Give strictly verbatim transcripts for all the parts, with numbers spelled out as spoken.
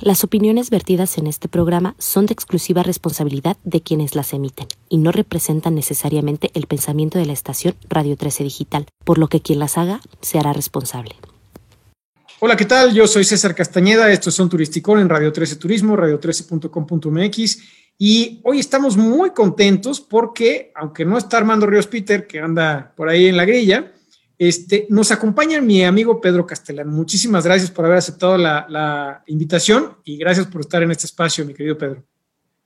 Las opiniones vertidas en este programa son de exclusiva responsabilidad de quienes las emiten y no representan necesariamente el pensamiento de la estación Radio trece Digital, por lo que quien las haga se hará responsable. Hola, ¿qué tal? Yo soy César Castañeda, estos son Turisticón en Radio trece Turismo, radio trece punto com punto m x, y hoy estamos muy contentos porque, aunque no está Armando Ríos Piter, que anda por ahí en la grilla, Este, nos acompaña mi amigo Pedro Castelán. Muchísimas gracias por haber aceptado la, la invitación y gracias por estar en este espacio, mi querido Pedro.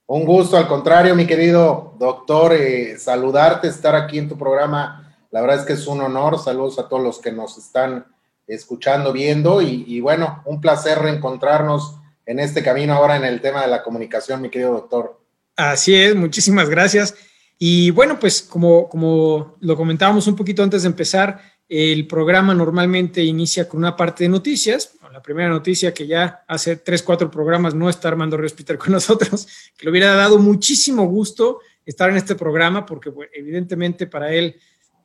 Un gusto, al contrario, mi querido doctor, eh, saludarte, estar aquí en tu programa. La verdad es que es un honor. Saludos a todos los que nos están escuchando, viendo y, y bueno, un placer reencontrarnos en este camino ahora en el tema de la comunicación, mi querido doctor. Así es, muchísimas gracias. Y bueno, pues como, como lo comentábamos un poquito antes de empezar, el programa normalmente inicia con una parte de noticias. Bueno, la primera noticia, que ya hace tres, cuatro programas no está Armando Ríos Piter con nosotros, que le hubiera dado muchísimo gusto estar en este programa porque bueno, evidentemente para él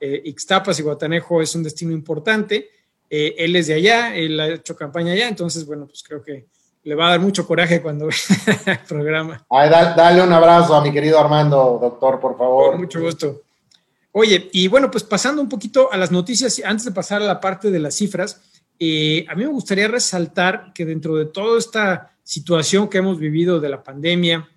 eh, Ixtapas y Guatanejo es un destino importante. Eh, él es de allá, él ha hecho campaña allá, entonces bueno, pues creo que le va a dar mucho coraje cuando vea el programa. Ay, da, dale un abrazo a mi querido Armando, doctor, por favor. Con mucho gusto. Oye, y bueno, pues pasando un poquito a las noticias, antes de pasar a la parte de las cifras, eh, a mí me gustaría resaltar que dentro de toda esta situación que hemos vivido de la pandemia,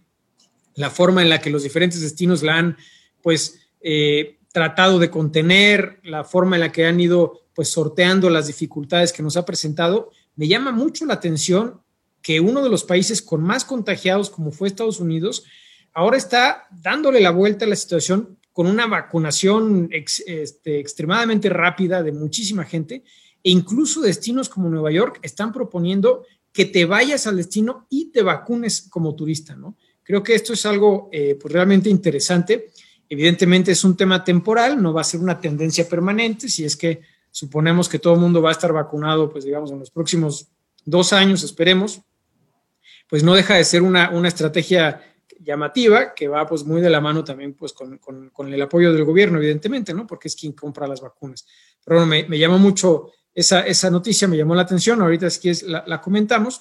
la forma en la que los diferentes destinos la han, pues, eh, tratado de contener, la forma en la que han ido, pues, sorteando las dificultades que nos ha presentado, me llama mucho la atención que uno de los países con más contagiados, como fue Estados Unidos, ahora está dándole la vuelta a la situación con una vacunación ex, este, extremadamente rápida de muchísima gente, e incluso destinos como Nueva York están proponiendo que te vayas al destino y te vacunes como turista, ¿no? Creo que esto es algo eh, pues realmente interesante. Evidentemente es un tema temporal, no va a ser una tendencia permanente, si es que suponemos que todo el mundo va a estar vacunado, pues digamos en los próximos dos años, esperemos, pues no deja de ser una, una estrategia llamativa que va pues muy de la mano también pues con, con, con el apoyo del gobierno, evidentemente, ¿no? Porque es quien compra las vacunas. Pero bueno, me, me llamó mucho esa, esa noticia, me llamó la atención, ahorita es que es, la, la comentamos.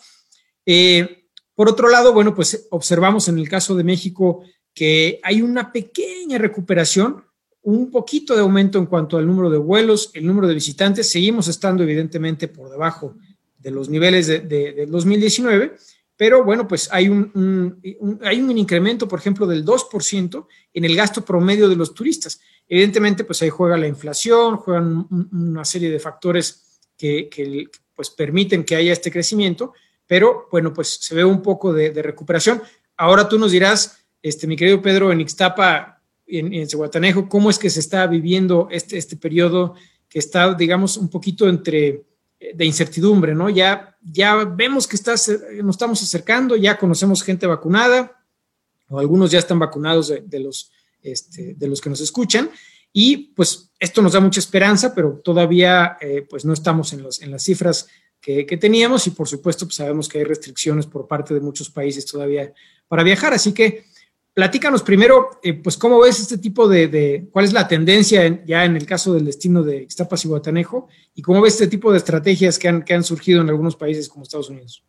Eh, por otro lado, bueno, pues observamos en el caso de México que hay una pequeña recuperación, un poquito de aumento en cuanto al número de vuelos, el número de visitantes, seguimos estando evidentemente por debajo de los niveles de, de, de dos mil diecinueve, pero bueno, pues hay un, un, un, hay un incremento, por ejemplo, del dos por ciento en el gasto promedio de los turistas. Evidentemente, pues ahí juega la inflación, juegan un, una serie de factores que, que pues permiten que haya este crecimiento, pero bueno, pues se ve un poco de, de recuperación. Ahora tú nos dirás, este, mi querido Pedro, en Ixtapa, en, en Ciguatanejo, ¿cómo es que se está viviendo este, este periodo que está, digamos, un poquito entre... de incertidumbre, ¿no? Ya, ya vemos que está, nos estamos acercando, ya conocemos gente vacunada, o algunos ya están vacunados de, de, los, este, de los que nos escuchan, y pues esto nos da mucha esperanza, pero todavía eh, pues no estamos en, los, en las cifras que, que teníamos, y por supuesto pues sabemos que hay restricciones por parte de muchos países todavía para viajar, así que platícanos primero, eh, pues cómo ves este tipo de, de cuál es la tendencia en, ya en el caso del destino de Ixtapas y Guatanejo, y cómo ves este tipo de estrategias que han, que han surgido en algunos países como Estados Unidos.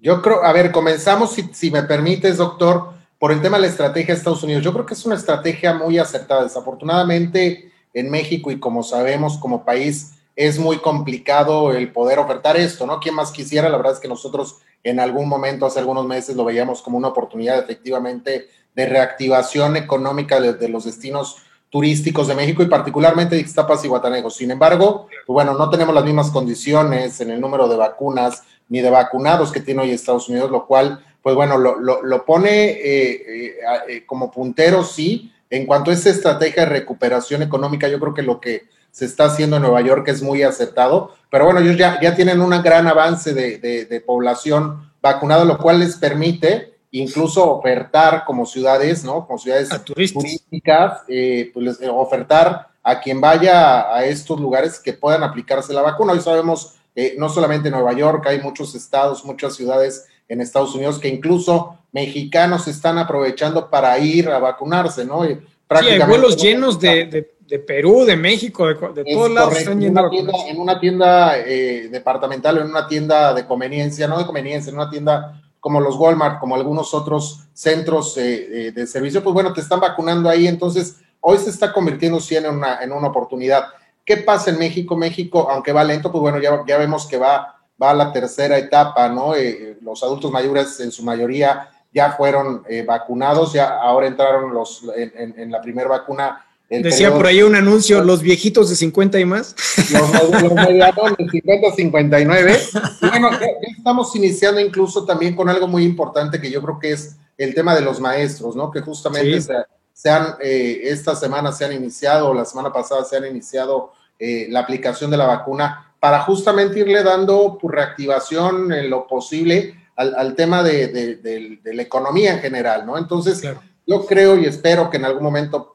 Yo creo, a ver, comenzamos, si, si me permites, doctor, por el tema de la estrategia de Estados Unidos. Yo creo que es una estrategia muy acertada. Desafortunadamente en México, y como sabemos como país, es muy complicado el poder ofertar esto, ¿no? ¿Quién más quisiera? La verdad es que nosotros en algún momento, hace algunos meses, lo veíamos como una oportunidad efectivamente de reactivación económica de, de los destinos turísticos de México y particularmente de Ixtapas y Guatanejo. Sin embargo, pues bueno, no tenemos las mismas condiciones en el número de vacunas ni de vacunados que tiene hoy Estados Unidos, lo cual, pues bueno, lo, lo, lo pone eh, eh, eh, como puntero, sí. En cuanto a esta estrategia de recuperación económica, yo creo que lo que se está haciendo en Nueva York es muy acertado, pero bueno, ellos ya, ya tienen un gran avance de, de, de población vacunada, lo cual les permite incluso ofertar como ciudades, ¿no? Como ciudades turísticas, eh, pues ofertar a quien vaya a estos lugares que puedan aplicarse la vacuna. Hoy sabemos, eh, no solamente en Nueva York, hay muchos estados, muchas ciudades en Estados Unidos que incluso mexicanos están aprovechando para ir a vacunarse, ¿no? Y prácticamente sí, hay vuelos llenos de, de, de Perú, de México, de, de todos es lados correcto, están yendo. En una tienda, en una tienda eh, departamental, en una tienda de conveniencia, no de conveniencia, en una tienda como los Walmart, como algunos otros centros eh, eh, de servicio, pues bueno, te están vacunando ahí, entonces hoy se está convirtiendo sí en una, en una oportunidad. ¿Qué pasa en México? México, aunque va lento, pues bueno, ya, ya vemos que va, va a la tercera etapa, ¿no? Eh, los adultos mayores en su mayoría ya fueron eh, vacunados, ya ahora entraron los en, en, en la primera vacuna. El Decía periodo, por ahí un anuncio, los, los viejitos de cincuenta y más. Los, los medianos de cincuenta a cincuenta y nueve. Y bueno, estamos iniciando incluso también con algo muy importante que yo creo que es el tema de los maestros, ¿no? Que justamente sí. se, se han, eh, esta semana se han iniciado, la semana pasada se han iniciado eh, la aplicación de la vacuna para justamente irle dando reactivación en lo posible al, al tema de, de, de, de la economía en general, ¿no? Entonces, claro. Yo creo y espero que en algún momento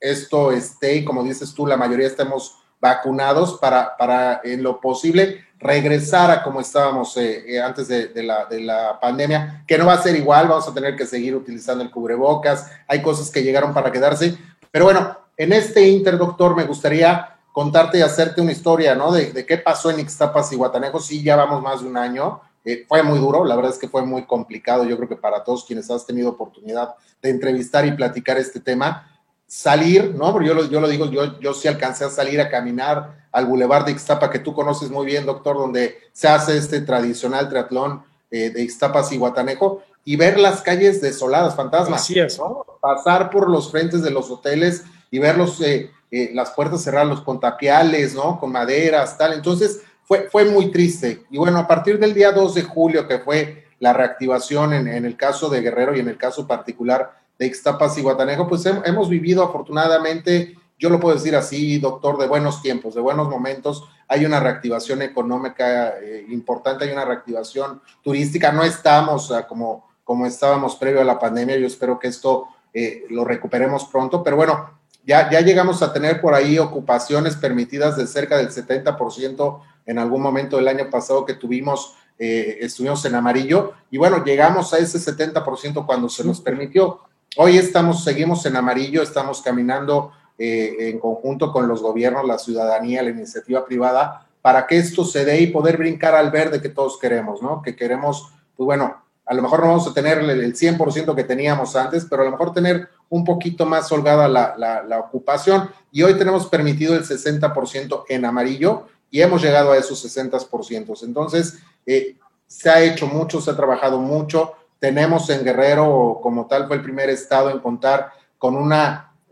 esto esté, y como dices tú, la mayoría estemos vacunados para, para en lo posible regresar a como estábamos eh, antes de, de, la, de la pandemia, que no va a ser igual, vamos a tener que seguir utilizando el cubrebocas, hay cosas que llegaron para quedarse, pero bueno, en este inter, doctor, me gustaría contarte y hacerte una historia, ¿no? De, de qué pasó en Ixtapas y Guatanejo, sí, ya vamos más de un año, eh, fue muy duro, la verdad es que fue muy complicado, yo creo que para todos quienes has tenido oportunidad de entrevistar y platicar este tema, salir, ¿no? Porque yo lo, yo lo digo, yo, yo sí alcancé a salir a caminar al bulevar de Ixtapa, que tú conoces muy bien, doctor, donde se hace este tradicional triatlón eh, de Ixtapas y Guatanejo, y ver las calles desoladas, fantasmas. Así es. ¿No? Pasar por los frentes de los hoteles y ver los, eh, eh, las puertas cerradas con tapiales, ¿no? Con maderas, tal. Entonces, fue, fue muy triste. Y bueno, a partir del día dos de julio, que fue la reactivación en, en el caso de Guerrero y en el caso particular de Ixtapas y Guatanejo, pues hemos vivido afortunadamente, yo lo puedo decir así, doctor, de buenos tiempos, de buenos momentos, hay una reactivación económica eh, importante, hay una reactivación turística, no estamos ah, como, como estábamos previo a la pandemia, yo espero que esto eh, lo recuperemos pronto, pero bueno, ya, ya llegamos a tener por ahí ocupaciones permitidas de cerca del setenta por ciento en algún momento del año pasado que tuvimos, eh, estuvimos en amarillo, y bueno, llegamos a ese setenta por ciento cuando se nos permitió. Hoy estamos, seguimos en amarillo, estamos caminando eh, en conjunto con los gobiernos, la ciudadanía, la iniciativa privada, para que esto se dé y poder brincar al verde que todos queremos, ¿no? Que queremos, pues bueno, a lo mejor no vamos a tener el cien por ciento que teníamos antes, pero a lo mejor tener un poquito más holgada la, la, la ocupación. Y hoy tenemos permitido el sesenta por ciento en amarillo y hemos llegado a esos sesenta por ciento. Entonces, eh, se ha hecho mucho, se ha trabajado mucho. Tenemos en Guerrero, como tal, fue el primer estado en contar con un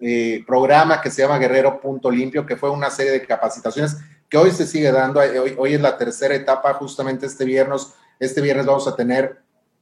eh, programa que se llama Guerrero Punto Limpio, que fue una serie de capacitaciones que hoy se sigue dando. Hoy, hoy es la tercera etapa, justamente este viernes. Este viernes vamos a tener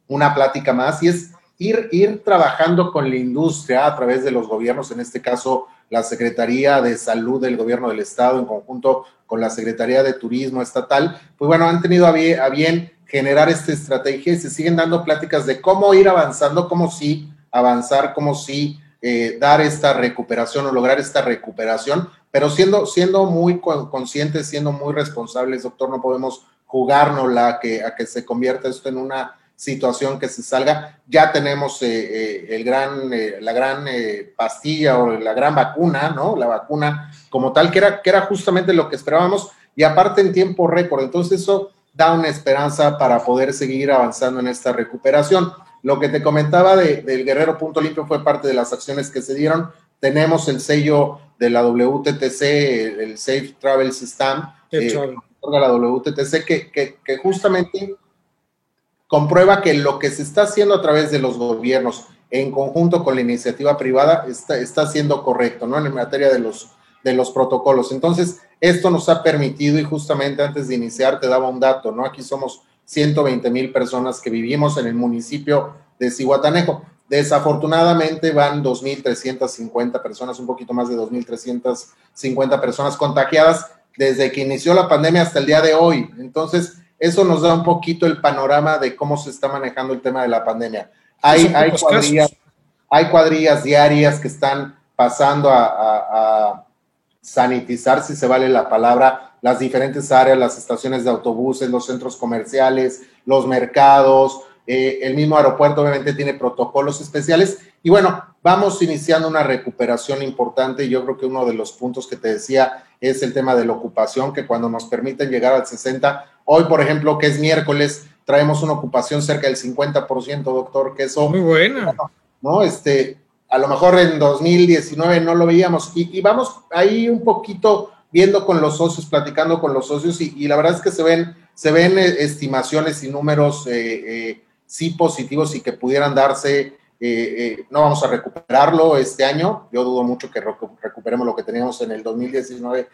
una plática más y es ir, ir trabajando con la industria a través de los gobiernos, en este caso la Secretaría de Salud del Gobierno del Estado en conjunto con la Secretaría de Turismo Estatal. Pues bueno, han tenido a bien, a bien generar esta estrategia y se siguen dando pláticas de cómo ir avanzando, cómo sí avanzar, cómo sí eh, dar esta recuperación o lograr esta recuperación, pero siendo, siendo muy conscientes, siendo muy responsables, doctor, no podemos jugárnosla a que, a que se convierta esto en una situación que se salga. Ya tenemos eh, eh, el gran, eh, la gran eh, pastilla o la gran vacuna, ¿no? La vacuna como tal, que era, que era justamente lo que esperábamos y aparte en tiempo récord, entonces eso da una esperanza para poder seguir avanzando en esta recuperación. Lo que te comentaba de, del Guerrero Punto Limpio fue parte de las acciones que se dieron. Tenemos el sello de la W T T C, el, el Safe Travel System, eh, de la W T T C, que, que, que justamente comprueba que lo que se está haciendo a través de los gobiernos en conjunto con la iniciativa privada está, está siendo correcto, ¿no? En materia de los de los protocolos. Entonces, esto nos ha permitido, y justamente antes de iniciar te daba un dato, ¿no? Aquí somos ciento veinte mil personas que vivimos en el municipio de Ciguatanejo. Desafortunadamente van dos mil trescientas cincuenta personas, un poquito más de dos mil trescientas cincuenta personas contagiadas desde que inició la pandemia hasta el día de hoy. Entonces, eso nos da un poquito el panorama de cómo se está manejando el tema de la pandemia. Hay, hay, cuadrillas, hay cuadrillas diarias que están pasando a, a, a sanitizar, si se vale la palabra, las diferentes áreas, las estaciones de autobuses, los centros comerciales, los mercados, eh, el mismo aeropuerto obviamente tiene protocolos especiales y bueno, Vamos iniciando una recuperación importante y yo creo que uno de los puntos que te decía es el tema de la ocupación, que cuando nos permiten llegar al sesenta, hoy por ejemplo que es miércoles, traemos una ocupación cerca del cincuenta por ciento, doctor, que eso... Muy buena. Bueno, ¿no? Este, a lo mejor en dos mil diecinueve no lo veíamos y, y vamos ahí un poquito viendo con los socios, platicando con los socios y, y la verdad es que se ven, se ven estimaciones y números eh, eh, sí positivos y que pudieran darse... Eh, eh, no vamos a recuperarlo este año, yo dudo mucho que recu- recuperemos lo que teníamos en el dos mil diecinueve,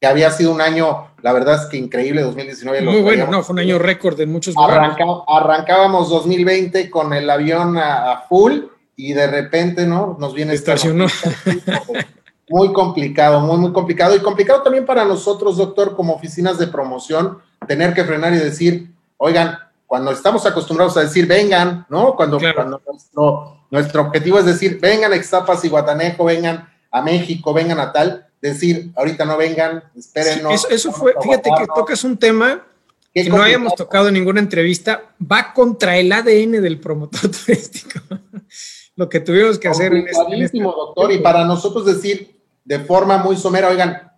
que había sido un año, la verdad es que increíble, dos mil diecinueve. Muy bueno, no, fue un año récord en muchos lugares. Arranca- arrancábamos dos mil veinte con el avión a, a full y de repente, ¿no? Nos viene... Estacionó. Muy complicado, muy, muy complicado y complicado también para nosotros, doctor, como oficinas de promoción, tener que frenar y decir, oigan, cuando estamos acostumbrados a decir, vengan, ¿no? Cuando, claro. cuando nuestro, nuestro objetivo es decir, vengan a Ixtapas y Guatanejo, vengan a México, vengan a tal, decir, ahorita no vengan, espérenos. Sí, eso eso fue, fíjate que tocas un tema que no habíamos tocado en ninguna entrevista, va contra el A D N del promotor turístico, lo que tuvimos que hacer en este... Clarísimo, doctor, y para nosotros decir de forma muy somera, oigan,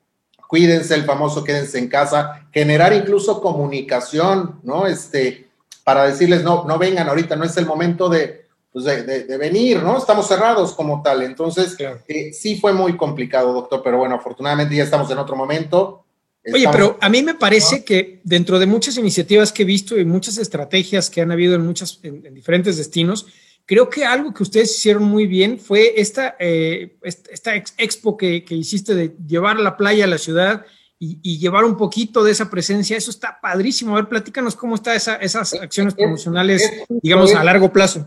cuídense, el famoso quédense en casa, generar incluso comunicación, ¿no? Este... para decirles, no, no vengan ahorita, no es el momento de, pues de, de, de venir, ¿no? Estamos cerrados como tal. Entonces, claro. eh, sí fue muy complicado, doctor, pero bueno, afortunadamente ya estamos en otro momento. Estamos... Oye, pero a mí me parece ¿no? que dentro de muchas iniciativas que he visto y muchas estrategias que han habido en, muchas, en, en diferentes destinos, creo que algo que ustedes hicieron muy bien fue esta, eh, esta expo que, que hiciste de llevar la playa a la ciudad, Y, y llevar un poquito de esa presencia, eso está padrísimo. A ver, platícanos cómo están esa, esas acciones promocionales, es, es, digamos, es, a largo plazo.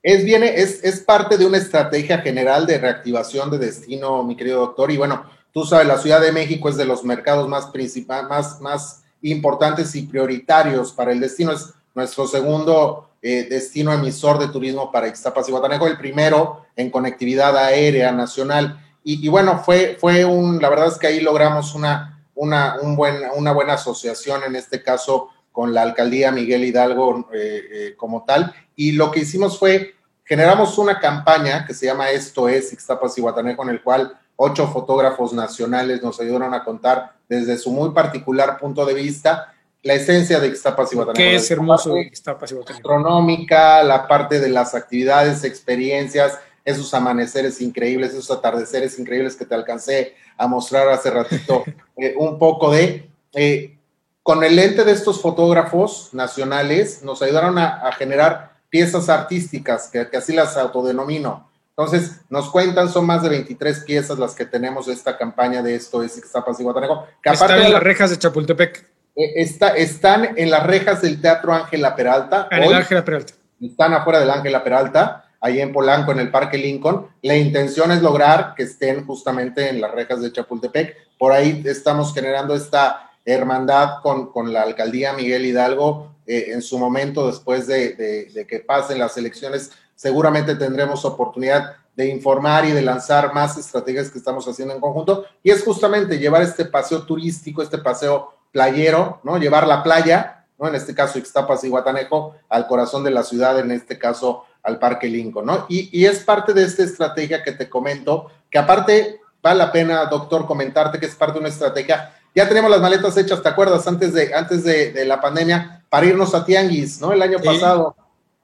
Es, viene, es, es parte de una estrategia general de reactivación de destino, mi querido doctor. Y bueno, tú sabes, la Ciudad de México es de los mercados más, principal, más, más importantes y prioritarios para el destino. Es nuestro segundo eh, destino emisor de turismo para Ixtapas y Guatanejo, el primero en conectividad aérea nacional. Y, y bueno, fue, fue un, la verdad es que ahí logramos una... Una, un buen, una buena asociación, en este caso, con la alcaldía Miguel Hidalgo eh, eh, como tal. Y lo que hicimos fue, generamos una campaña que se llama Esto es Ixtapas y Guatanejo, en el cual ocho fotógrafos nacionales nos ayudaron a contar desde su muy particular punto de vista la esencia de Ixtapas y Guatanejo. ¿Qué es hermoso Ixtapas y Guatanejo? Astronómica, la parte de las actividades, experiencias, esos amaneceres increíbles, esos atardeceres increíbles que te alcancé a mostrar hace ratito, eh, un poco de... Eh, con el lente de estos fotógrafos nacionales nos ayudaron a, a generar piezas artísticas, que, que así las autodenomino. Entonces, nos cuentan, son más de veintitrés piezas las que tenemos de esta campaña de Esto es Ixtapas y Guatanejo. Están en las rejas de Chapultepec. Eh, está, están en las rejas del Teatro Ángela Peralta. En el Ángela Peralta. Están afuera del Ángela Peralta, ahí en Polanco, en el Parque Lincoln. La intención es lograr que estén justamente en las rejas de Chapultepec. Por ahí estamos generando esta hermandad con, con la alcaldía Miguel Hidalgo. Eh, en su momento, después de, de, de que pasen las elecciones, seguramente tendremos oportunidad de informar y de lanzar más estrategias que estamos haciendo en conjunto. Y es justamente llevar este paseo turístico, este paseo playero, ¿no? Llevar la playa, ¿no? En este caso Ixtapas y Guatanejo, al corazón de la ciudad, en este caso al Parque Lincoln, ¿no? Y, y es parte de esta estrategia que te comento, que aparte vale la pena, doctor, comentarte que es parte de una estrategia. Ya tenemos las maletas hechas, ¿te acuerdas? Antes de, antes de, de la pandemia, para irnos a tianguis, ¿no? El año sí. pasado,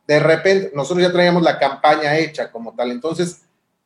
de repente, nosotros ya traíamos la campaña hecha como tal. Entonces,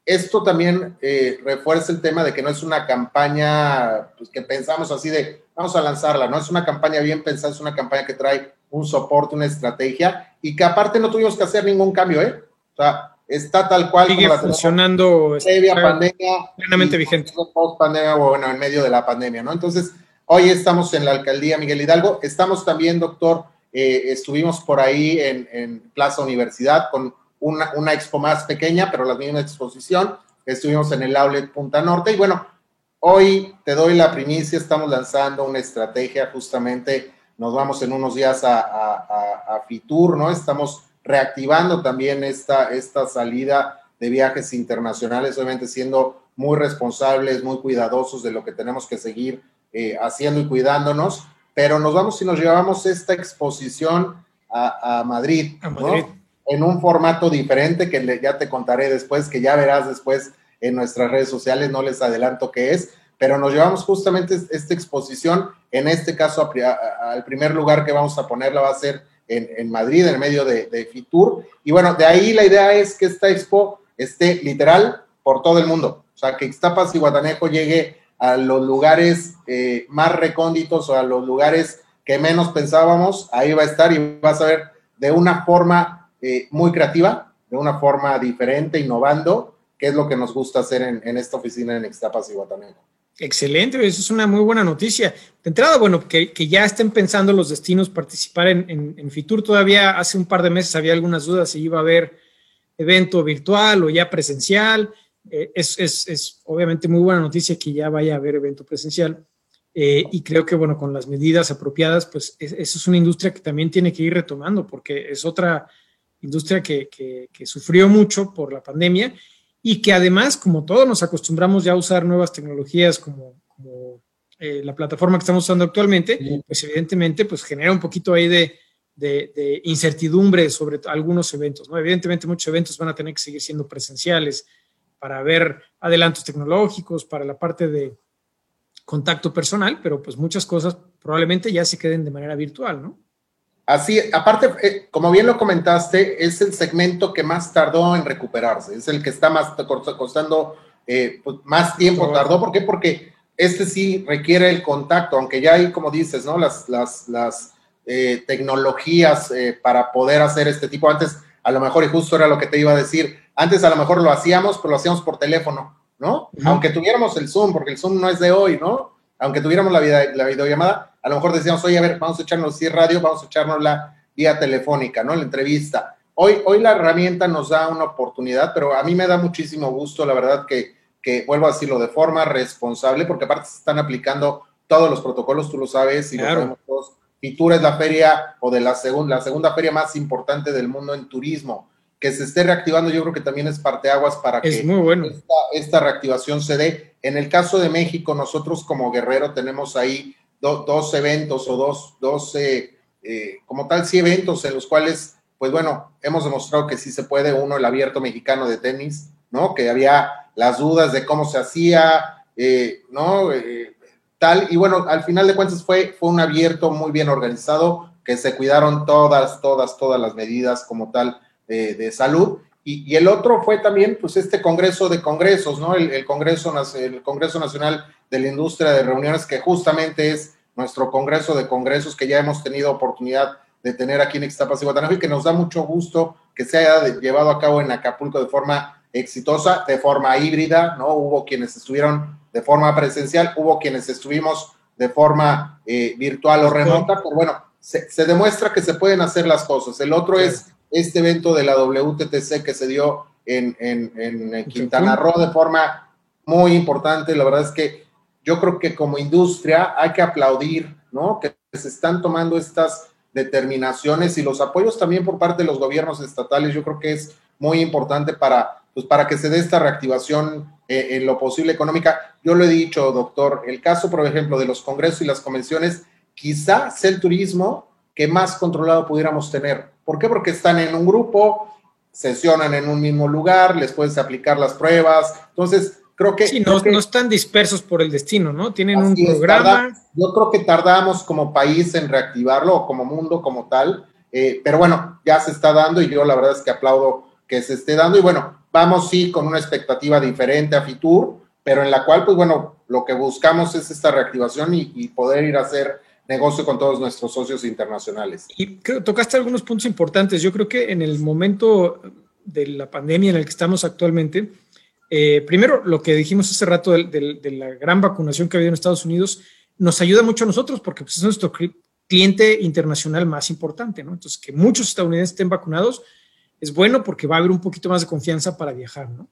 esto también eh, refuerza el tema de que no es una campaña pues, que pensamos así de, vamos a lanzarla, ¿no? Es una campaña bien pensada, es una campaña que trae un soporte, una estrategia, y que aparte no tuvimos que hacer ningún cambio, ¿eh? O sea, está tal cual. Sigue como funcionando. Previa pandemia. Plenamente vigente. Post pandemia, o bueno, en medio de la pandemia, ¿no? Entonces, hoy estamos en la alcaldía Miguel Hidalgo, estamos también, doctor, eh, estuvimos por ahí en, en Plaza Universidad con una, una expo más pequeña, pero la misma exposición, estuvimos en el outlet Punta Norte, y bueno, hoy te doy la primicia, estamos lanzando una estrategia justamente. Nos vamos en unos días a, a, a, a Fitur, ¿no? Estamos reactivando también esta, esta salida de viajes internacionales, obviamente siendo muy responsables, muy cuidadosos de lo que tenemos que seguir eh, haciendo y cuidándonos, pero nos vamos y nos llevamos esta exposición a, a Madrid, a Madrid. ¿no? en un formato diferente que le, ya te contaré después, que ya verás después en nuestras redes sociales, no les adelanto qué es, pero nos llevamos justamente esta exposición, en este caso a, a, al primer lugar que vamos a ponerla va a ser en, en Madrid, en medio de, de Fitur, y bueno, de ahí la idea es que esta expo esté literal por todo el mundo, o sea, que Ixtapas y Guatanejo llegue a los lugares eh, más recónditos o a los lugares que menos pensábamos, ahí va a estar y vas a ver de una forma eh, muy creativa, de una forma diferente, innovando, que es lo que nos gusta hacer en, en esta oficina en Ixtapas y Guatanejo. Excelente, eso es una muy buena noticia. De entrada, bueno, que, que ya estén pensando los destinos participar en, en, en Fitur, todavía hace un par de meses había algunas dudas si iba a haber evento virtual o ya presencial, eh, es, es, es obviamente muy buena noticia que ya vaya a haber evento presencial, eh, y creo que, bueno, con las medidas apropiadas, pues es, eso es una industria que también tiene que ir retomando, porque es otra industria que, que, que sufrió mucho por la pandemia, y que además, como todos nos acostumbramos ya a usar nuevas tecnologías como, como eh, la plataforma que estamos usando actualmente, sí. Pues evidentemente pues genera un poquito ahí de, de, de incertidumbre sobre algunos eventos, ¿no? Evidentemente muchos eventos van a tener que seguir siendo presenciales para ver adelantos tecnológicos, para la parte de contacto personal, pero pues muchas cosas probablemente ya se queden de manera virtual, ¿no? Así, aparte, eh, como bien lo comentaste, es el segmento que más tardó en recuperarse, es el que está más costando, eh, pues más tiempo tardó. ¿Por qué? Porque este sí requiere el contacto, aunque ya hay, como dices, ¿no? Las, las, las eh, tecnologías eh, para poder hacer este tipo. Antes, a lo mejor, y justo era lo que te iba a decir, antes a lo mejor lo hacíamos, pero lo hacíamos por teléfono, ¿no? Uh-huh. Aunque tuviéramos el Zoom, porque el Zoom no es de hoy, ¿no? Aunque tuviéramos la, vida, la videollamada, a lo mejor decíamos, oye, a ver, vamos a echarnos sí radio, vamos a echarnos la vía telefónica, ¿no? La entrevista. Hoy, hoy la herramienta nos da una oportunidad, pero a mí me da muchísimo gusto, la verdad, que, que vuelvo a decirlo, de forma responsable, porque aparte se están aplicando todos los protocolos, tú lo sabes, y claro. Lo sabemos todos. Fitur es la feria, o de la, segun, la segunda feria más importante del mundo en turismo, que se esté reactivando, yo creo que también es parteaguas para es que muy bueno. esta, esta reactivación se dé. En el caso de México, nosotros como Guerrero tenemos ahí do, dos eventos o dos, dos eh, eh, como tal, sí eventos en los cuales, pues bueno, hemos demostrado que sí se puede. Uno, el abierto mexicano de tenis, ¿no? Que había las dudas de cómo se hacía, eh, ¿no? Eh, tal, y bueno, al final de cuentas fue, fue un abierto muy bien organizado, que se cuidaron todas, todas, todas las medidas como tal, De, de salud, y, y el otro fue también, pues, este congreso de congresos, ¿no? El, el, congreso, el Congreso Nacional de la Industria de Reuniones, que justamente es nuestro congreso de congresos que ya hemos tenido oportunidad de tener aquí en Ixtapas y Guatanejo, y que nos da mucho gusto que se haya de, llevado a cabo en Acapulco de forma exitosa, de forma híbrida, ¿no? Hubo quienes estuvieron de forma presencial, hubo quienes estuvimos de forma eh, virtual o remota, sí. Pero bueno, se, se demuestra que se pueden hacer las cosas. El otro sí. es este evento de la W T T C que se dio en, en, en Quintana Roo de forma muy importante. La verdad es que yo creo que como industria hay que aplaudir, ¿no? Que se están tomando estas determinaciones y los apoyos también por parte de los gobiernos estatales. Yo creo que es muy importante para, pues, para que se dé esta reactivación eh, en lo posible económica. Yo lo he dicho, doctor, el caso, por ejemplo, de los congresos y las convenciones, quizás el turismo que más controlado pudiéramos tener. ¿Por qué? Porque están en un grupo, sesionan en un mismo lugar, les puedes aplicar las pruebas. Entonces, creo que... Sí, creo no, que, no están dispersos por el destino, ¿no? Tienen un programa. Es, tarda, yo creo que tardamos como país en reactivarlo, o como mundo, como tal. Eh, pero bueno, ya se está dando y yo la verdad es que aplaudo que se esté dando. Y bueno, vamos sí con una expectativa diferente a Fitur, pero en la cual, pues bueno, lo que buscamos es esta reactivación y, y poder ir a hacer negocio con todos nuestros socios internacionales. Y creo, tocaste algunos puntos importantes. Yo creo que en el momento de la pandemia en el que estamos actualmente, eh, primero lo que dijimos hace rato de, de, de la gran vacunación que ha habido en Estados Unidos, nos ayuda mucho a nosotros porque pues, es nuestro cliente internacional más importante, ¿no? Entonces, que muchos estadounidenses estén vacunados es bueno porque va a haber un poquito más de confianza para viajar, ¿no?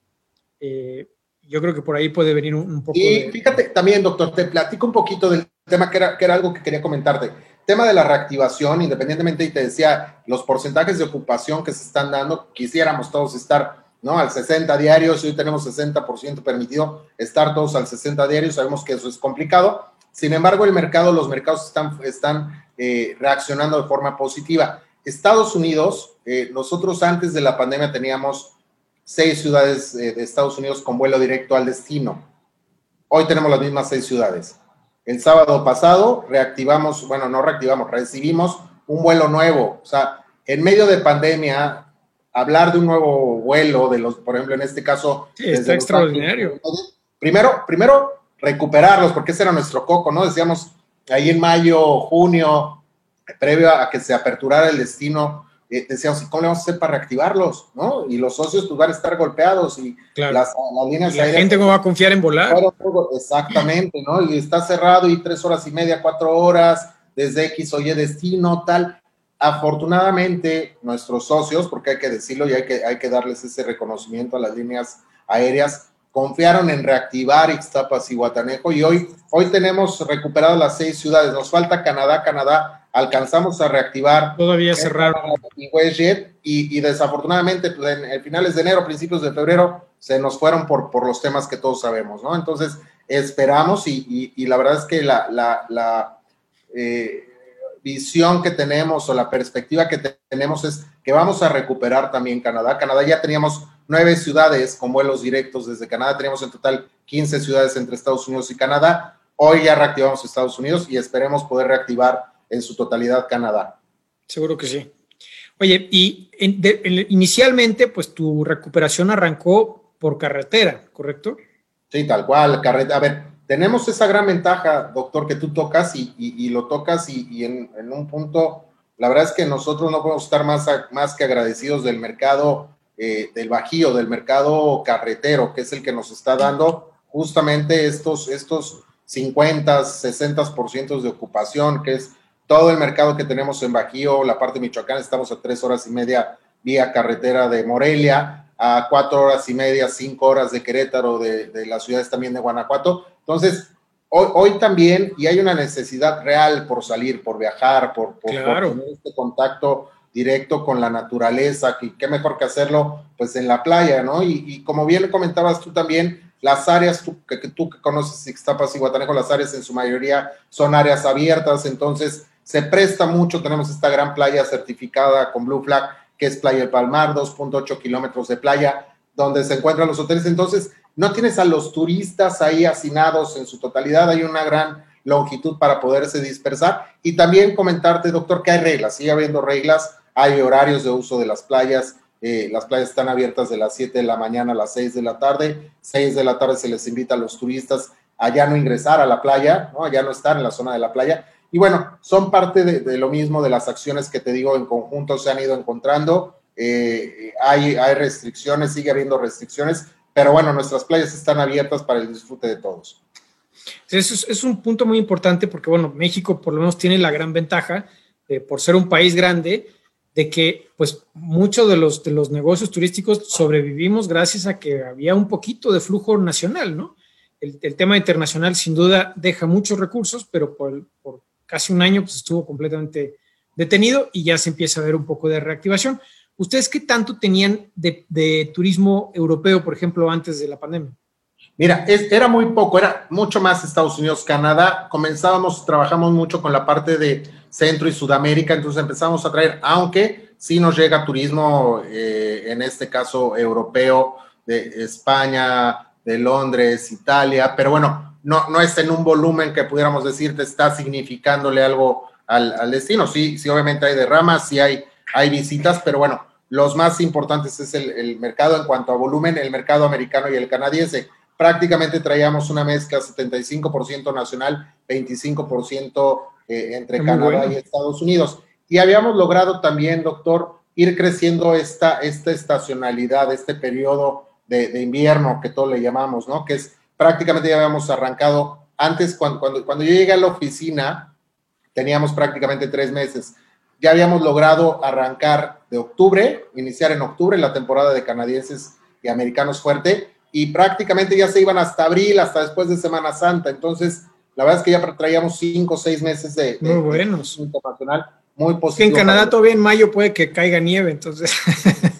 Eh, yo creo que por ahí puede venir un, un poco. Y de, fíjate también, doctor, te platico un poquito del tema que era, que era algo que quería comentarte. Tema de la reactivación, independientemente, y te decía, los porcentajes de ocupación que se están dando, quisiéramos todos estar, ¿no? Al sesenta diarios, hoy tenemos sesenta por ciento permitido estar todos al sesenta diarios, sabemos que eso es complicado, sin embargo el mercado, los mercados están, están eh, reaccionando de forma positiva. Estados Unidos, eh, nosotros antes de la pandemia teníamos seis ciudades eh, de Estados Unidos con vuelo directo al destino. Hoy tenemos las mismas seis ciudades. El sábado pasado reactivamos, bueno, no reactivamos, recibimos un vuelo nuevo. O sea, en medio de pandemia, hablar de un nuevo vuelo, de los, por ejemplo, en este caso... Sí, está extraordinario. Ángeles, primero, primero, recuperarlos, porque ese era nuestro coco, ¿no? Decíamos, ahí en mayo, junio, previo a que se aperturara el destino, eh, decíamos, ¿y cómo le vamos a hacer para reactivarlos? ¿No? Y los socios van a estar golpeados y claro. las, las líneas... La gente no va a confiar en volar. Exactamente, ¿no? Y está cerrado y tres horas y media, cuatro horas, desde X o Y destino, tal. Afortunadamente, nuestros socios, porque hay que decirlo y hay que, hay que darles ese reconocimiento a las líneas aéreas, confiaron en reactivar Ixtapas y Guatanejo, y hoy, hoy tenemos recuperadas las seis ciudades. Nos falta Canadá, Canadá, alcanzamos a reactivar. Todavía cerraron. Y WestJet, y, y desafortunadamente, pues, en, en finales de enero, principios de febrero, se nos fueron por, por los temas que todos sabemos, ¿no? Entonces, esperamos, y, y, y la verdad es que la, la, la eh, visión que tenemos, o la perspectiva que te, tenemos, es que vamos a recuperar también Canadá. Canadá ya teníamos nueve ciudades con vuelos directos desde Canadá, tenemos en total quince ciudades entre Estados Unidos y Canadá. Hoy ya reactivamos Estados Unidos y esperemos poder reactivar en su totalidad Canadá. Seguro que sí. Oye, y en, de, en, inicialmente pues tu recuperación arrancó por carretera, ¿correcto? Sí, tal cual, carretera. A ver, tenemos esa gran ventaja, doctor, que tú tocas y, y, y lo tocas y, y en, en un punto, la verdad es que nosotros no podemos estar más, a, más que agradecidos del mercado Eh, del Bajío, del mercado carretero, que es el que nos está dando justamente estos, estos cincuenta, sesenta por ciento de ocupación, que es todo el mercado que tenemos en Bajío, la parte de Michoacán. Estamos a tres horas y media vía carretera de Morelia, a cuatro horas y media, cinco horas de Querétaro, de, de las ciudades también de Guanajuato. Entonces, hoy, hoy también, y hay una necesidad real por salir, por viajar, por, por, claro. por tener este contacto directo con la naturaleza, que qué mejor que hacerlo pues en la playa, ¿no? Y, y como bien comentabas tú también, las áreas tú, que, que tú que conoces Ixtapas y Guatanejo, las áreas en su mayoría son áreas abiertas, entonces se presta mucho. Tenemos esta gran playa certificada con Blue Flag, que es Playa el Palmar, dos punto ocho kilómetros de playa, donde se encuentran los hoteles. Entonces no tienes a los turistas ahí hacinados en su totalidad, hay una gran longitud para poderse dispersar. Y también comentarte, doctor, que hay reglas, sigue habiendo reglas. Hay horarios de uso de las playas, eh, las playas están abiertas de las siete de la mañana a las seis de la tarde, seis de la tarde se les invita a los turistas a ya no ingresar a la playa, ¿no? A ya no estar en la zona de la playa, y bueno, son parte de, de lo mismo, de las acciones que te digo, en conjunto se han ido encontrando. eh, hay, hay restricciones, sigue habiendo restricciones, pero bueno, nuestras playas están abiertas para el disfrute de todos. Eso es, es un punto muy importante, porque bueno, México por lo menos tiene la gran ventaja, eh, por ser un país grande, de que pues muchos de los, de los negocios turísticos sobrevivimos gracias a que había un poquito de flujo nacional, ¿no? El, el tema internacional sin duda deja muchos recursos, pero por, por casi un año pues, estuvo completamente detenido, y ya se empieza a ver un poco de reactivación. ¿Ustedes qué tanto tenían de, de turismo europeo, por ejemplo, antes de la pandemia? Mira, es, era muy poco, era mucho más Estados Unidos, Canadá. Comenzábamos, trabajamos mucho con la parte de Centro y Sudamérica, entonces empezamos a traer, aunque sí nos llega turismo, eh, en este caso europeo, de España, de Londres, Italia, pero bueno, no, no es en un volumen que pudiéramos decir te está significándole algo al, al destino. Sí, sí, obviamente hay derramas, sí hay, hay visitas, pero bueno, los más importantes es el, el mercado en cuanto a volumen, el mercado americano y el canadiense. Prácticamente traíamos una mezcla setenta y cinco por ciento nacional, veinticinco por ciento eh, entre Muy Canadá bueno. y Estados Unidos. Y habíamos logrado también, doctor, ir creciendo esta, esta estacionalidad, este periodo de, de invierno que todos le llamamos, ¿no? Que es prácticamente ya habíamos arrancado. Antes, cuando, cuando, cuando yo llegué a la oficina, teníamos prácticamente tres meses. Ya habíamos logrado arrancar de octubre, iniciar en octubre la temporada de canadienses y americanos fuerte, y prácticamente ya se iban hasta abril, hasta después de Semana Santa. Entonces, la verdad es que ya traíamos cinco o seis meses de... de muy buenos. De internacional, muy positivo. En Canadá todavía en mayo puede que caiga nieve, entonces...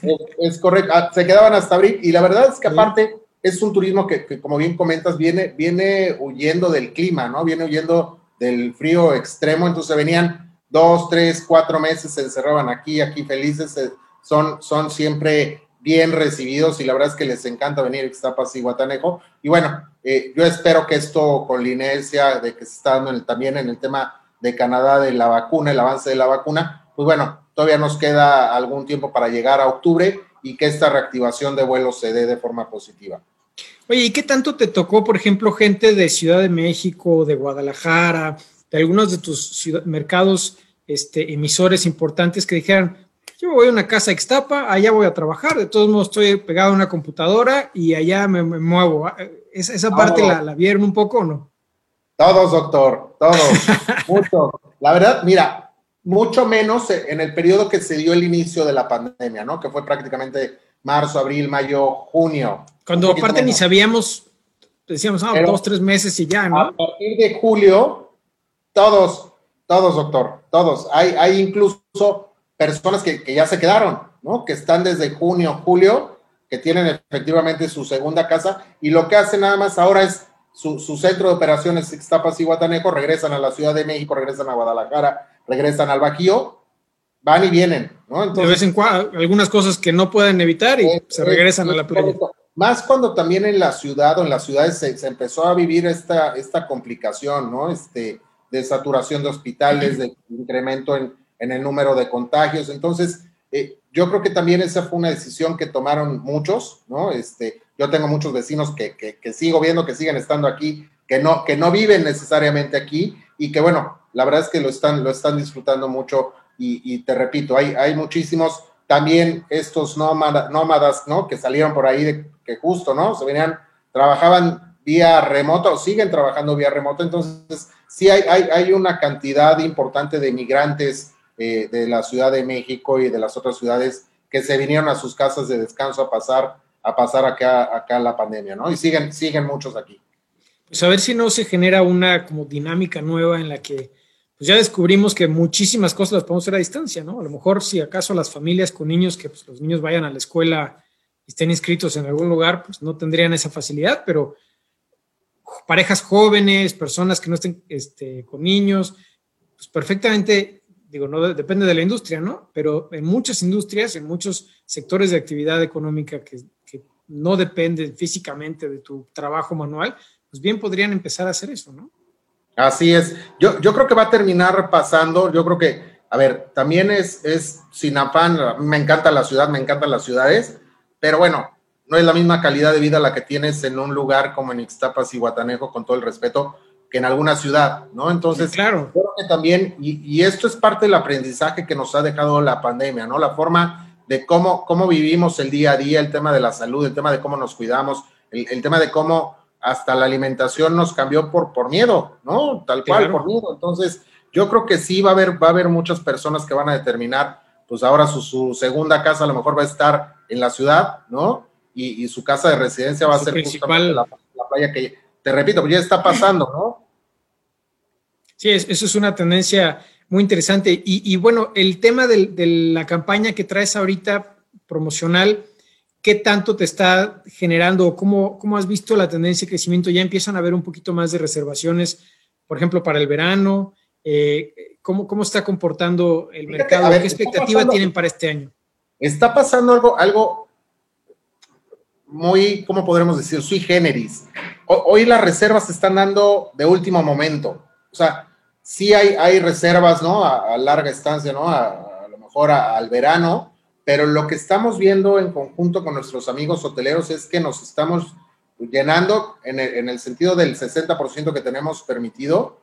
Es, es correcto, se quedaban hasta abril, y la verdad es que aparte sí. es un turismo que, que, como bien comentas, viene, viene huyendo del clima, ¿no? Viene huyendo del frío extremo, entonces venían dos, tres, cuatro meses se encerraban aquí, aquí felices, son, son siempre bien recibidos y la verdad es que les encanta venir a Ixtapas y Guatanejo. Y bueno, eh, yo espero que esto con la inercia de que se está dando el, también en el tema de Canadá de la vacuna, el avance de la vacuna, pues bueno, todavía nos queda algún tiempo para llegar a octubre y que esta reactivación de vuelos se dé de forma positiva. Oye, ¿y qué tanto te tocó, por ejemplo, gente de Ciudad de México, de Guadalajara, de algunos de tus ciudad- mercados este, emisores importantes que dijeran, yo voy a una casa a Ixtapa, allá voy a trabajar, de todos modos estoy pegado a una computadora y allá me, me muevo? ¿Es, ¿Esa no. parte la, la vieron un poco o no? Todos, doctor, todos, mucho. La verdad, mira, mucho menos en el periodo que se dio el inicio de la pandemia, ¿no? Que fue prácticamente marzo, abril, mayo, junio. Cuando aparte menos. Ni sabíamos, decíamos, ah, pero dos, tres meses y ya, ¿no? A partir de julio, todos, todos, doctor, todos. Hay, hay incluso personas que, que ya se quedaron, ¿no? Que están desde junio, julio, que tienen efectivamente su segunda casa y lo que hacen nada más ahora es su, su centro de operaciones Ixtapas y Guatanejo, regresan a la Ciudad de México, regresan a Guadalajara, regresan al Bajío, van y vienen, ¿no? Entonces, de vez en cuando, algunas cosas que no pueden evitar y eh, se regresan eh, a la playa. Más cuando también en la ciudad o en las ciudades se, se empezó a vivir esta, esta complicación, ¿no? Este, de saturación de hospitales, de incremento en, en el número de contagios. Entonces, eh, yo creo que también esa fue una decisión que tomaron muchos, ¿no? Este, yo tengo muchos vecinos que, que, que sigo viendo que siguen estando aquí, que no, que no viven necesariamente aquí y que, bueno, la verdad es que lo están, lo están disfrutando mucho y, y te repito, hay, hay muchísimos... También estos nómada, nómadas, ¿no? Que salieron por ahí, de, que justo, ¿no? Se venían, trabajaban vía remota o siguen trabajando vía remota. Entonces, sí hay, hay, hay una cantidad importante de migrantes eh, de la Ciudad de México y de las otras ciudades que se vinieron a sus casas de descanso a pasar, a pasar acá, acá la pandemia, ¿no? Y siguen, siguen muchos aquí. Pues a ver si no se genera una como dinámica nueva en la que pues ya descubrimos que muchísimas cosas las podemos hacer a distancia, ¿no? A lo mejor si acaso las familias con niños, que pues, los niños vayan a la escuela y estén inscritos en algún lugar, pues no tendrían esa facilidad, pero parejas jóvenes, personas que no estén este, con niños, pues perfectamente, digo, no depende de la industria, ¿no? Pero en muchas industrias, en muchos sectores de actividad económica que, que no dependen físicamente de tu trabajo manual, pues bien podrían empezar a hacer eso, ¿no? Así es, yo, yo creo que va a terminar pasando, yo creo que, a ver, también es, es sin afán, me encanta la ciudad, me encantan las ciudades, pero bueno, no es la misma calidad de vida la que tienes en un lugar como en Ixtapas y Guatanejo, con todo el respeto, que en alguna ciudad, ¿no? Entonces, sí, claro. Creo que también, y, y esto es parte del aprendizaje que nos ha dejado la pandemia, ¿no? La forma de cómo, cómo vivimos el día a día, el tema de la salud, el tema de cómo nos cuidamos, el, el tema de cómo... hasta la alimentación nos cambió por, por miedo, ¿no? Tal cual, claro. Por miedo. Entonces, yo creo que sí va a haber, va a haber muchas personas que van a determinar, pues ahora su, su segunda casa a lo mejor va a estar en la ciudad, ¿no? Y, y su casa de residencia va su a ser principal... la, la playa que, te repito, pues ya está pasando, ¿no? Sí, es, eso es una tendencia muy interesante. Y, y bueno, el tema del, de la campaña que traes ahorita promocional... ¿Qué tanto te está generando? ¿Cómo, ¿Cómo has visto la tendencia de crecimiento? ¿Ya empiezan a haber un poquito más de reservaciones, por ejemplo, para el verano? Eh, ¿cómo, ¿Cómo está comportando el Fíjate, mercado? Ver, ¿Qué expectativa pasando, tienen para este año? Está pasando algo, algo muy, ¿cómo podremos decir? Sui generis. O, hoy las reservas se están dando de último momento. O sea, sí hay, hay reservas, ¿no? A, a larga estancia, ¿no? A, a lo mejor a, al verano. Pero lo que estamos viendo en conjunto con nuestros amigos hoteleros es que nos estamos llenando en el, en el sentido del sesenta por ciento que tenemos permitido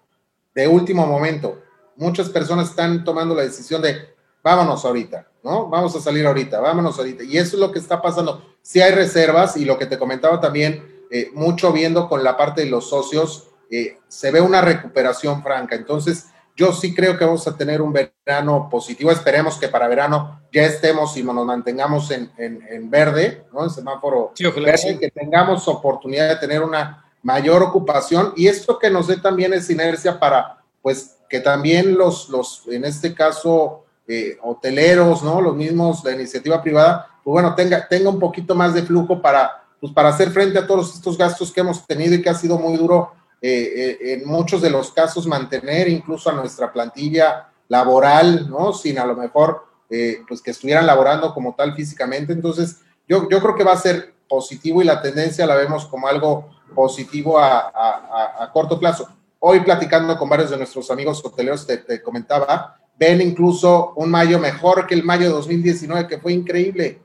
de último momento. Muchas personas están tomando la decisión de vámonos ahorita, ¿no? Vamos a salir ahorita, vámonos ahorita. Y eso es lo que está pasando. Sí hay reservas y lo que te comentaba también, eh, mucho viendo con la parte de los socios, eh, se ve una recuperación franca. Entonces... yo sí creo que vamos a tener un verano positivo, esperemos que para verano ya estemos y nos mantengamos en, en, en verde, ¿no? En semáforo sí, ojalá, verde, sí. Que tengamos oportunidad de tener una mayor ocupación y esto que nos dé también es inercia para, pues, que también los, los en este caso, eh, hoteleros, ¿no? Los mismos, la iniciativa privada, pues bueno, tenga, tenga un poquito más de flujo para, pues, para hacer frente a todos estos gastos que hemos tenido y que ha sido muy duro. Eh, eh, en muchos de los casos mantener incluso a nuestra plantilla, laboral, ¿no? Sin a lo mejor, eh, pues que estuvieran laborando como tal físicamente. Entonces, yo, yo creo que va a ser positivo y la tendencia la vemos como algo positivo a, a, a, a corto plazo. Hoy platicando con varios de nuestros amigos hoteleros, te, te comentaba, ven incluso un mayo mejor que el mayo de dos mil diecinueve, que fue increíble,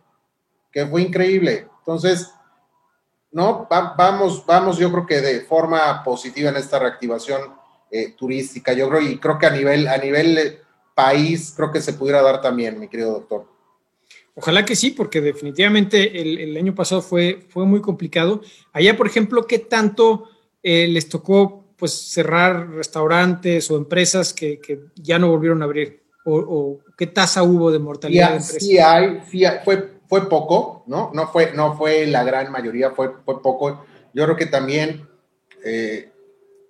que fue increíble. Entonces, no, va, vamos, vamos, yo creo que de forma positiva en esta reactivación eh, turística, yo creo, y creo que a nivel, a nivel país, creo que se pudiera dar también, mi querido doctor. Ojalá que sí, porque definitivamente el, el año pasado fue, fue muy complicado. Allá, por ejemplo, ¿qué tanto eh, les tocó pues cerrar restaurantes o empresas que, que ya no volvieron a abrir? ¿O, o qué tasa hubo de mortalidad sí, de empresas? Sí hay, sí hay, fue, fue poco, ¿no? No fue, no fue la gran mayoría, fue, fue poco. Yo creo que también eh,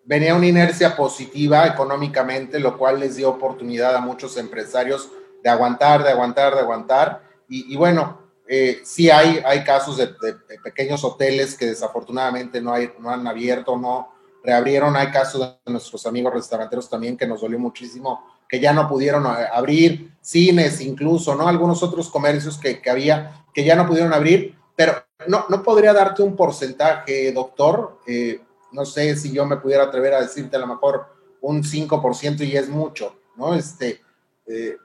venía una inercia positiva económicamente, lo cual les dio oportunidad a muchos empresarios de aguantar, de aguantar, de aguantar. Y, y bueno, eh, sí hay, hay casos de, de, de pequeños hoteles que desafortunadamente no, hay, no han abierto, no reabrieron. Hay casos de nuestros amigos restauranteros también que nos dolió muchísimo, que ya no pudieron abrir, cines incluso, ¿no? Algunos otros comercios que, que había, que ya no pudieron abrir, pero no, no podría darte un porcentaje, doctor. Eh, no sé si yo me pudiera atrever a decirte a lo mejor un cinco por ciento y es mucho, ¿no? Este... Eh,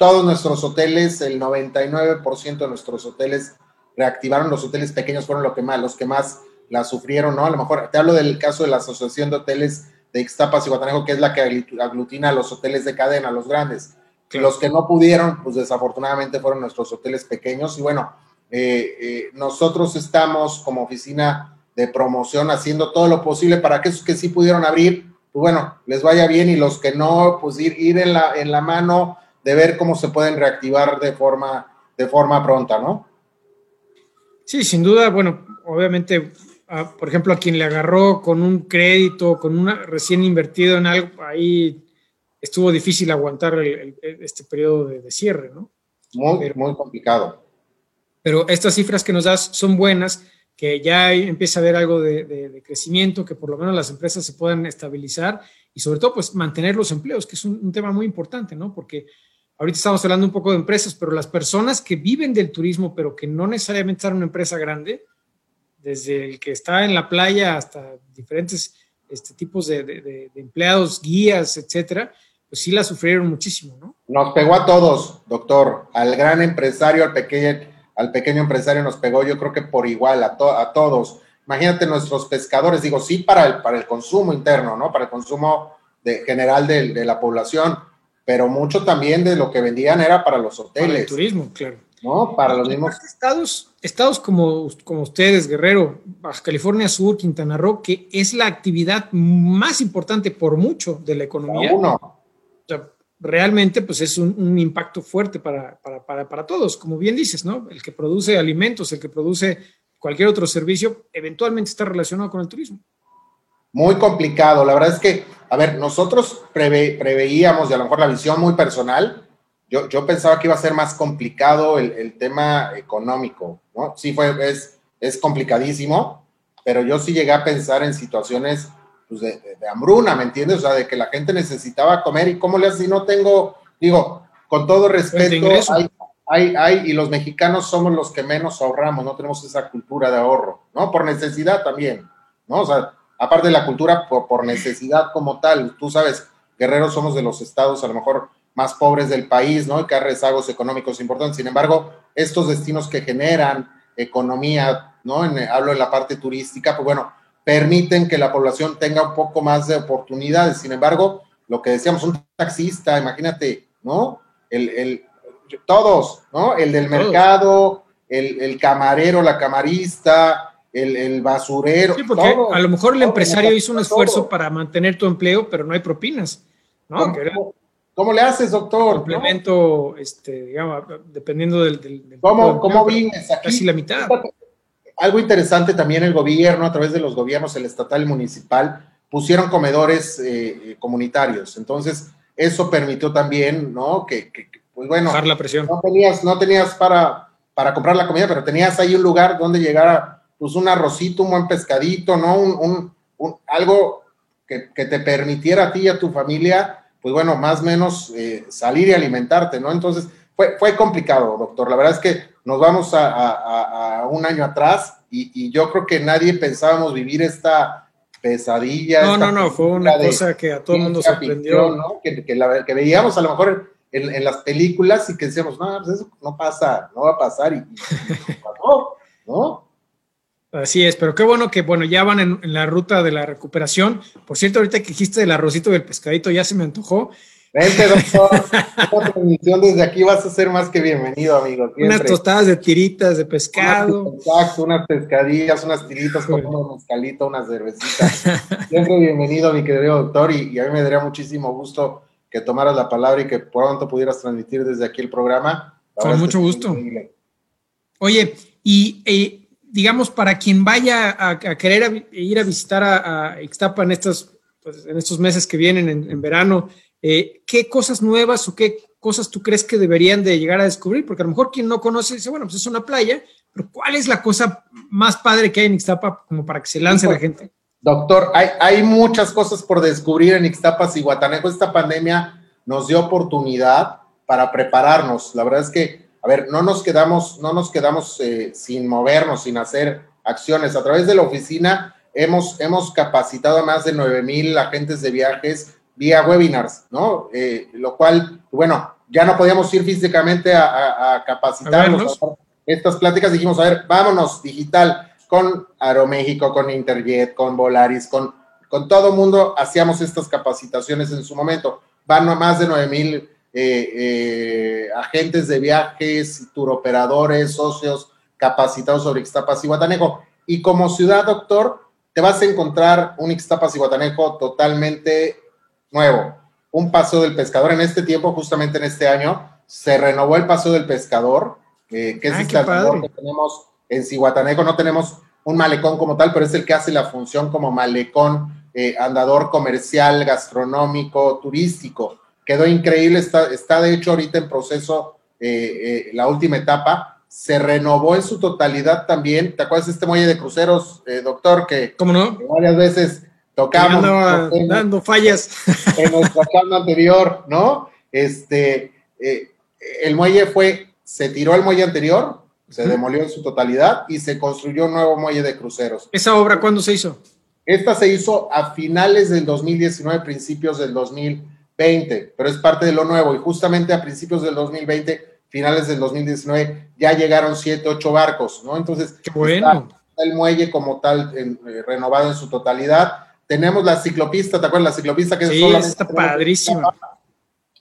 Todos nuestros hoteles, el noventa y nueve por ciento de nuestros hoteles reactivaron. Los hoteles pequeños fueron lo que más, los que más la sufrieron, ¿no? A lo mejor te hablo del caso de la Asociación de Hoteles de Ixtapas y Guatanejo, que es la que aglutina a los hoteles de cadena, los grandes. Claro. Los que no pudieron, pues desafortunadamente fueron nuestros hoteles pequeños. Y bueno, eh, eh, nosotros estamos como oficina de promoción haciendo todo lo posible para que esos que sí pudieron abrir, pues bueno, les vaya bien, y los que no, pues ir, ir en la, en la mano de ver cómo se pueden reactivar de forma, de forma pronta, ¿no? Sí, sin duda. Bueno, obviamente, a, por ejemplo, a quien le agarró con un crédito, con una recién invertido en algo, ahí estuvo difícil aguantar el, el, este periodo de, de cierre, ¿no? Muy, pero, muy complicado. Pero estas cifras que nos das son buenas, que ya empieza a haber algo de, de, de crecimiento, que por lo menos las empresas se puedan estabilizar y sobre todo, pues, mantener los empleos, que es un, un tema muy importante, ¿no? Porque ahorita estamos hablando un poco de empresas, pero las personas que viven del turismo, pero que no necesariamente están en una empresa grande, desde el que está en la playa hasta diferentes este, tipos de, de, de empleados, guías, etcétera, pues sí la sufrieron muchísimo, ¿no? Nos pegó a todos, doctor, al gran empresario, al pequeño, al pequeño empresario nos pegó, yo creo que por igual, a, to, a todos. Imagínate nuestros pescadores, digo, sí para el, para el consumo interno, ¿no? Para el consumo de, general de, de la población, pero mucho también de lo que vendían era para los hoteles. Para el turismo, claro. No, para los mismos estados, estados como, como ustedes, Guerrero, Baja California Sur, Quintana Roo, que es la actividad más importante por mucho de la economía. Uno. O sea, realmente pues es un, un impacto fuerte para, para, para, para todos, como bien dices, ¿no? El que produce alimentos, el que produce cualquier otro servicio, eventualmente está relacionado con el turismo. Muy complicado. La verdad es que, a ver, nosotros preve, preveíamos, y a lo mejor la visión muy personal, yo, yo pensaba que iba a ser más complicado el, el tema económico, ¿no? Sí, fue, es, es complicadísimo, pero yo sí llegué a pensar en situaciones pues, de, de, de hambruna, ¿me entiendes? O sea, de que la gente necesitaba comer, y cómo le haces si no tengo, digo, con todo respeto, hay, hay, hay, y los mexicanos somos los que menos ahorramos, no tenemos esa cultura de ahorro, ¿no? Por necesidad también, ¿no? O sea, aparte de la cultura, por, por necesidad como tal. Tú sabes, Guerrero, somos de los estados a lo mejor más pobres del país, ¿no? Y que hay rezagos económicos importantes. Sin embargo, estos destinos que generan economía, ¿no? En, hablo de la parte turística, pues bueno, permiten que la población tenga un poco más de oportunidades. Sin embargo, lo que decíamos, un taxista, imagínate, ¿no? El, el, todos, ¿no? El del mercado, el, el camarero, la camarista... El, el basurero. Sí, porque todo, a lo mejor el todo, empresario hizo un esfuerzo todo. para mantener tu empleo, pero no hay propinas, ¿no? ¿Cómo, ¿Cómo, cómo le haces, doctor? Complemento, ¿no? este, digamos, dependiendo del... del, del ¿Cómo, cómo vienes aquí? Casi la mitad. Algo interesante también, el gobierno, a través de los gobiernos, el estatal y municipal, pusieron comedores eh, comunitarios. Entonces, eso permitió también, ¿no? Que, que pues bueno... Bajar la presión. No tenías, no tenías para, para comprar la comida, pero tenías ahí un lugar donde llegar a... pues un arrocito, un buen pescadito, ¿no? Un, un, un, algo que, que te permitiera a ti y a tu familia pues bueno, más o menos eh, salir y alimentarte, ¿no? Entonces, fue, fue complicado, doctor. La verdad es que nos vamos a, a, a un año atrás y, y yo creo que nadie pensábamos vivir esta pesadilla. No, esta no, no, fue una cosa que a todo el mundo sorprendió. Ficción, ¿no? Que, que, la, que veíamos a lo mejor en, en las películas y que decíamos, no, pues eso no pasa, no va a pasar y, y, y pasó, ¿no? Así es, pero qué bueno que, bueno, ya van en, en la ruta de la recuperación. Por cierto, ahorita que dijiste del arrocito y del pescadito, ya se me antojó. Vente, doctor. Esta transmisión desde aquí vas a ser más que bienvenido, amigo. Siempre. Unas tostadas de tiritas de pescado. Exacto, unas pescadillas, unas tiritas con una mezcalita, unas cervecitas. Siempre bienvenido, mi querido doctor, y, y a mí me daría muchísimo gusto que tomaras la palabra y que pronto pudieras transmitir desde aquí el programa. Con mucho gusto. Oye, y... Eh, digamos, para quien vaya a, a querer a, ir a visitar a, a Ixtapa en estos, pues, en estos meses que vienen, en, en verano, eh, ¿qué cosas nuevas o qué cosas tú crees que deberían de llegar a descubrir? Porque a lo mejor quien no conoce dice, bueno, pues es una playa, pero ¿cuál es la cosa más padre que hay en Ixtapa como para que se lance sí, la gente? Doctor, hay, hay muchas cosas por descubrir en Ixtapa, Zihuatanejo. Esta pandemia nos dio oportunidad para prepararnos. La verdad es que A ver, no nos quedamos, no nos quedamos eh, sin movernos, sin hacer acciones. A través de la oficina hemos, hemos capacitado a más de nueve mil agentes de viajes vía webinars, ¿no? Eh, lo cual, bueno, ya no podíamos ir físicamente a, a, a capacitarnos. A Estas pláticas dijimos, a ver, vámonos digital con Aeroméxico, con Interjet, con Volaris, con, con todo mundo hacíamos estas capacitaciones en su momento. Van a más de nueve mil Eh, eh, agentes de viajes, turoperadores, socios capacitados sobre Ixtapas y Guatanejo. Y como ciudad, doctor, te vas a encontrar un Ixtapas y Guatanejo totalmente nuevo. Un paseo del pescador. En este tiempo, justamente en este año, se renovó el paseo del pescador, eh, que es este que tenemos en Ciguatanejo. No tenemos un malecón como tal, pero es el que hace la función como malecón eh, andador comercial, gastronómico, turístico. Quedó increíble, está, está de hecho ahorita en proceso eh, eh, la última etapa, se renovó en su totalidad también. ¿Te acuerdas de este muelle de cruceros, eh, doctor? Que, ¿cómo no? Que varias veces tocamos. Dando, en, dando fallas. En nuestra charla anterior, ¿no? Este, eh, el muelle fue, se tiró el muelle anterior, se uh-huh. demolió en su totalidad y se construyó un nuevo muelle de cruceros. ¿Esa obra cuándo se hizo? Esta se hizo a finales del dos mil diecinueve, principios del dos mil veinte, pero es parte de lo nuevo, y justamente a principios del dos mil veinte, finales del dos mil diecinueve, ya llegaron siete, ocho barcos, ¿no? Entonces, qué bueno. Está el muelle como tal en, eh, renovado en su totalidad. Tenemos la ciclopista, ¿te acuerdas? La ciclopista que sí, es solamente... está padrísima.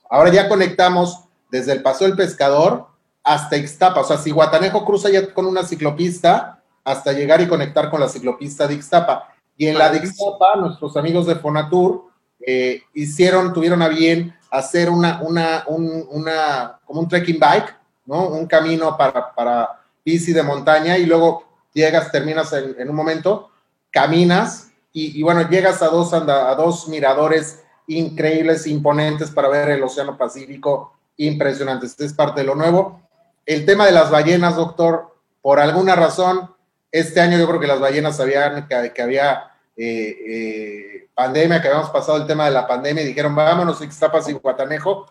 Ahora ya conectamos desde el Paso del Pescador hasta Ixtapa, o sea, si Guatanejo cruza ya con una ciclopista hasta llegar y conectar con la ciclopista de Ixtapa. Y en la de Ixtapa, nuestros amigos de Fonatur Eh, hicieron, tuvieron a bien hacer una, una, un, una, como un trekking bike, ¿no? Un camino para, para bici de montaña y luego llegas, terminas en, en un momento, caminas y, y bueno, llegas a dos, anda, a dos miradores increíbles, imponentes para ver el Océano Pacífico, impresionantes. Este es parte de lo nuevo. El tema de las ballenas, doctor, por alguna razón, este año yo creo que las ballenas habían, que, que había... Eh, eh, pandemia, que habíamos pasado el tema de la pandemia y dijeron, vámonos a Ixtapas y Guatanejo.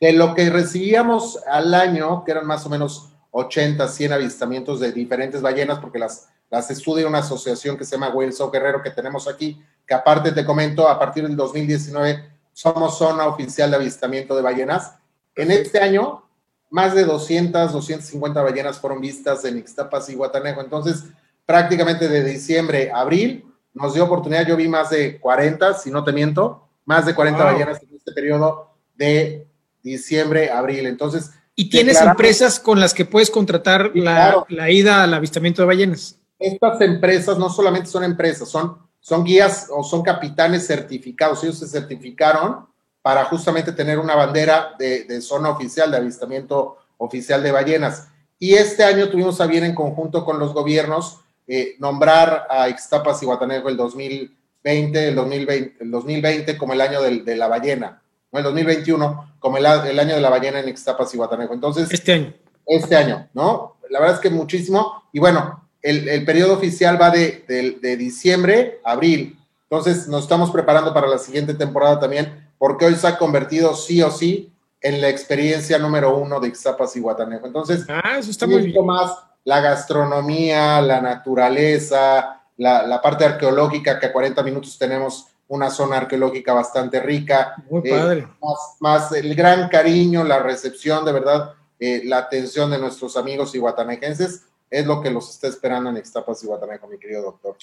De lo que recibíamos al año, que eran más o menos ochenta, cien avistamientos de diferentes ballenas, porque las, las estudia una asociación que se llama Wilson Guerrero, que tenemos aquí, que aparte te comento, a partir del dos mil diecinueve somos zona oficial de avistamiento de ballenas. En este año, más de doscientas, doscientas cincuenta ballenas fueron vistas en Ixtapas y Guatanejo. Entonces, prácticamente de diciembre a abril, nos dio oportunidad, yo vi más de cuarenta, si no te miento, más de cuarenta wow. ballenas en este periodo de diciembre, abril, entonces... ¿Y tienes empresas con las que puedes contratar sí, la, claro. la ida al avistamiento de ballenas? Estas empresas no solamente son empresas, son, son guías o son capitanes certificados, ellos se certificaron para justamente tener una bandera de, de zona oficial, de avistamiento oficial de ballenas, y este año tuvimos a bien en conjunto con los gobiernos Eh, nombrar a Ixtapas y Guatanejo el dos mil veinte, el dos mil veinte, el dos mil veinte como el año del, de la ballena, o el dos mil veintiuno como el, el año de la ballena en Ixtapas y Guatanejo. Entonces, este año. Este año, ¿no? La verdad es que muchísimo. Y bueno, el, el periodo oficial va de, de, de diciembre a abril. Entonces, nos estamos preparando para la siguiente temporada también. porque hoy se ha convertido sí o sí en la experiencia número uno de Ixtapas y Guatanejo. Entonces, ah, eso está muy bien. Más la gastronomía, la naturaleza, la, la parte arqueológica, que a cuarenta minutos tenemos una zona arqueológica bastante rica. Muy padre. Eh, más, más el gran cariño, la recepción, de verdad, eh, la atención de nuestros amigos iguatanejenses, es lo que los está esperando en Ixtapas y Guatanejo, mi querido doctor.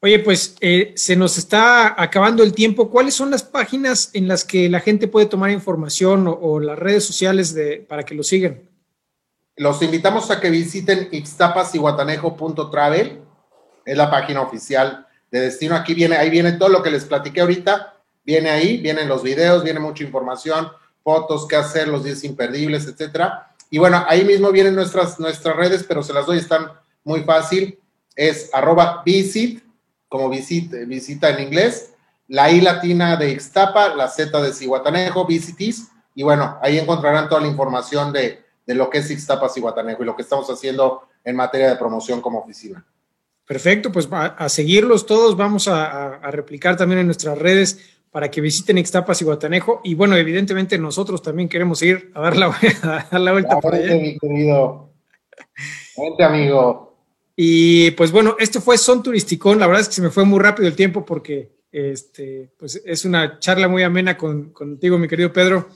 Oye, pues eh, se nos está acabando el tiempo. ¿Cuáles son las páginas en las que la gente puede tomar información o, o las redes sociales de, para que lo sigan? Los invitamos a que visiten ixtapas y guatanejo punto travel, es la página oficial de destino. Aquí viene, ahí viene todo lo que les platiqué ahorita, viene ahí, vienen los videos, viene mucha información, fotos, qué hacer, los días imperdibles, etcétera. Y bueno, ahí mismo vienen nuestras, nuestras redes, pero se las doy, están muy fácil. Es arroba visit, como visit, visita en inglés, la I latina de Ixtapa, la Z de Ciguatanejo, visitis, y bueno, ahí encontrarán toda la información de, de lo que es Ixtapas y Guatanejo y lo que estamos haciendo en materia de promoción como oficina. Perfecto, pues a, a seguirlos todos, vamos a, a, a replicar también en nuestras redes para que visiten Ixtapas y Guatanejo, y bueno, evidentemente nosotros también queremos ir a dar la, a dar la vuelta por allá. Mi querido, vente amigo. Y pues bueno, esto fue Son Turisticón. La verdad es que se me fue muy rápido el tiempo porque este, pues es una charla muy amena con, contigo, mi querido Pedro.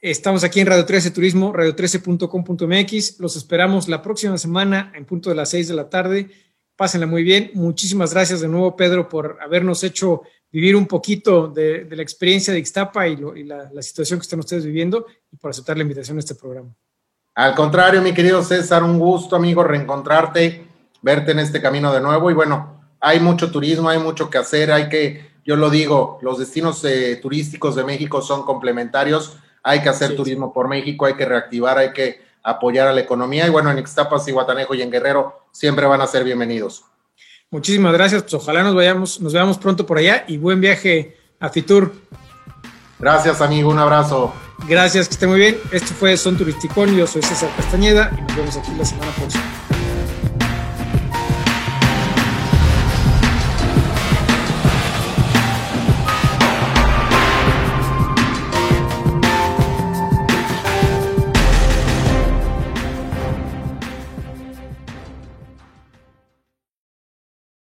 Estamos aquí en Radio trece Turismo, radio trece punto com punto m x. Los esperamos la próxima semana en punto de las seis de la tarde. Pásenla muy bien. Muchísimas gracias de nuevo, Pedro, por habernos hecho vivir un poquito de, de la experiencia de Ixtapa y, lo, y la, la situación que están ustedes viviendo, y por aceptar la invitación a este programa. Al contrario, mi querido César, un gusto, amigo, reencontrarte, verte en este camino de nuevo. Y bueno, hay mucho turismo, hay mucho que hacer, hay que, yo lo digo, los destinos eh, turísticos de México son complementarios, hay que hacer sí, turismo sí. por México, hay que reactivar, hay que apoyar a la economía. Y bueno, en Ixtapas y Guatanejo y en Guerrero siempre van a ser bienvenidos. Muchísimas gracias, pues ojalá nos vayamos, nos veamos pronto por allá, y buen viaje a Fitur. Gracias, amigo, un abrazo. Gracias, que esté muy bien. Esto fue Son Turisticón, yo soy César Castañeda y nos vemos aquí la semana próxima.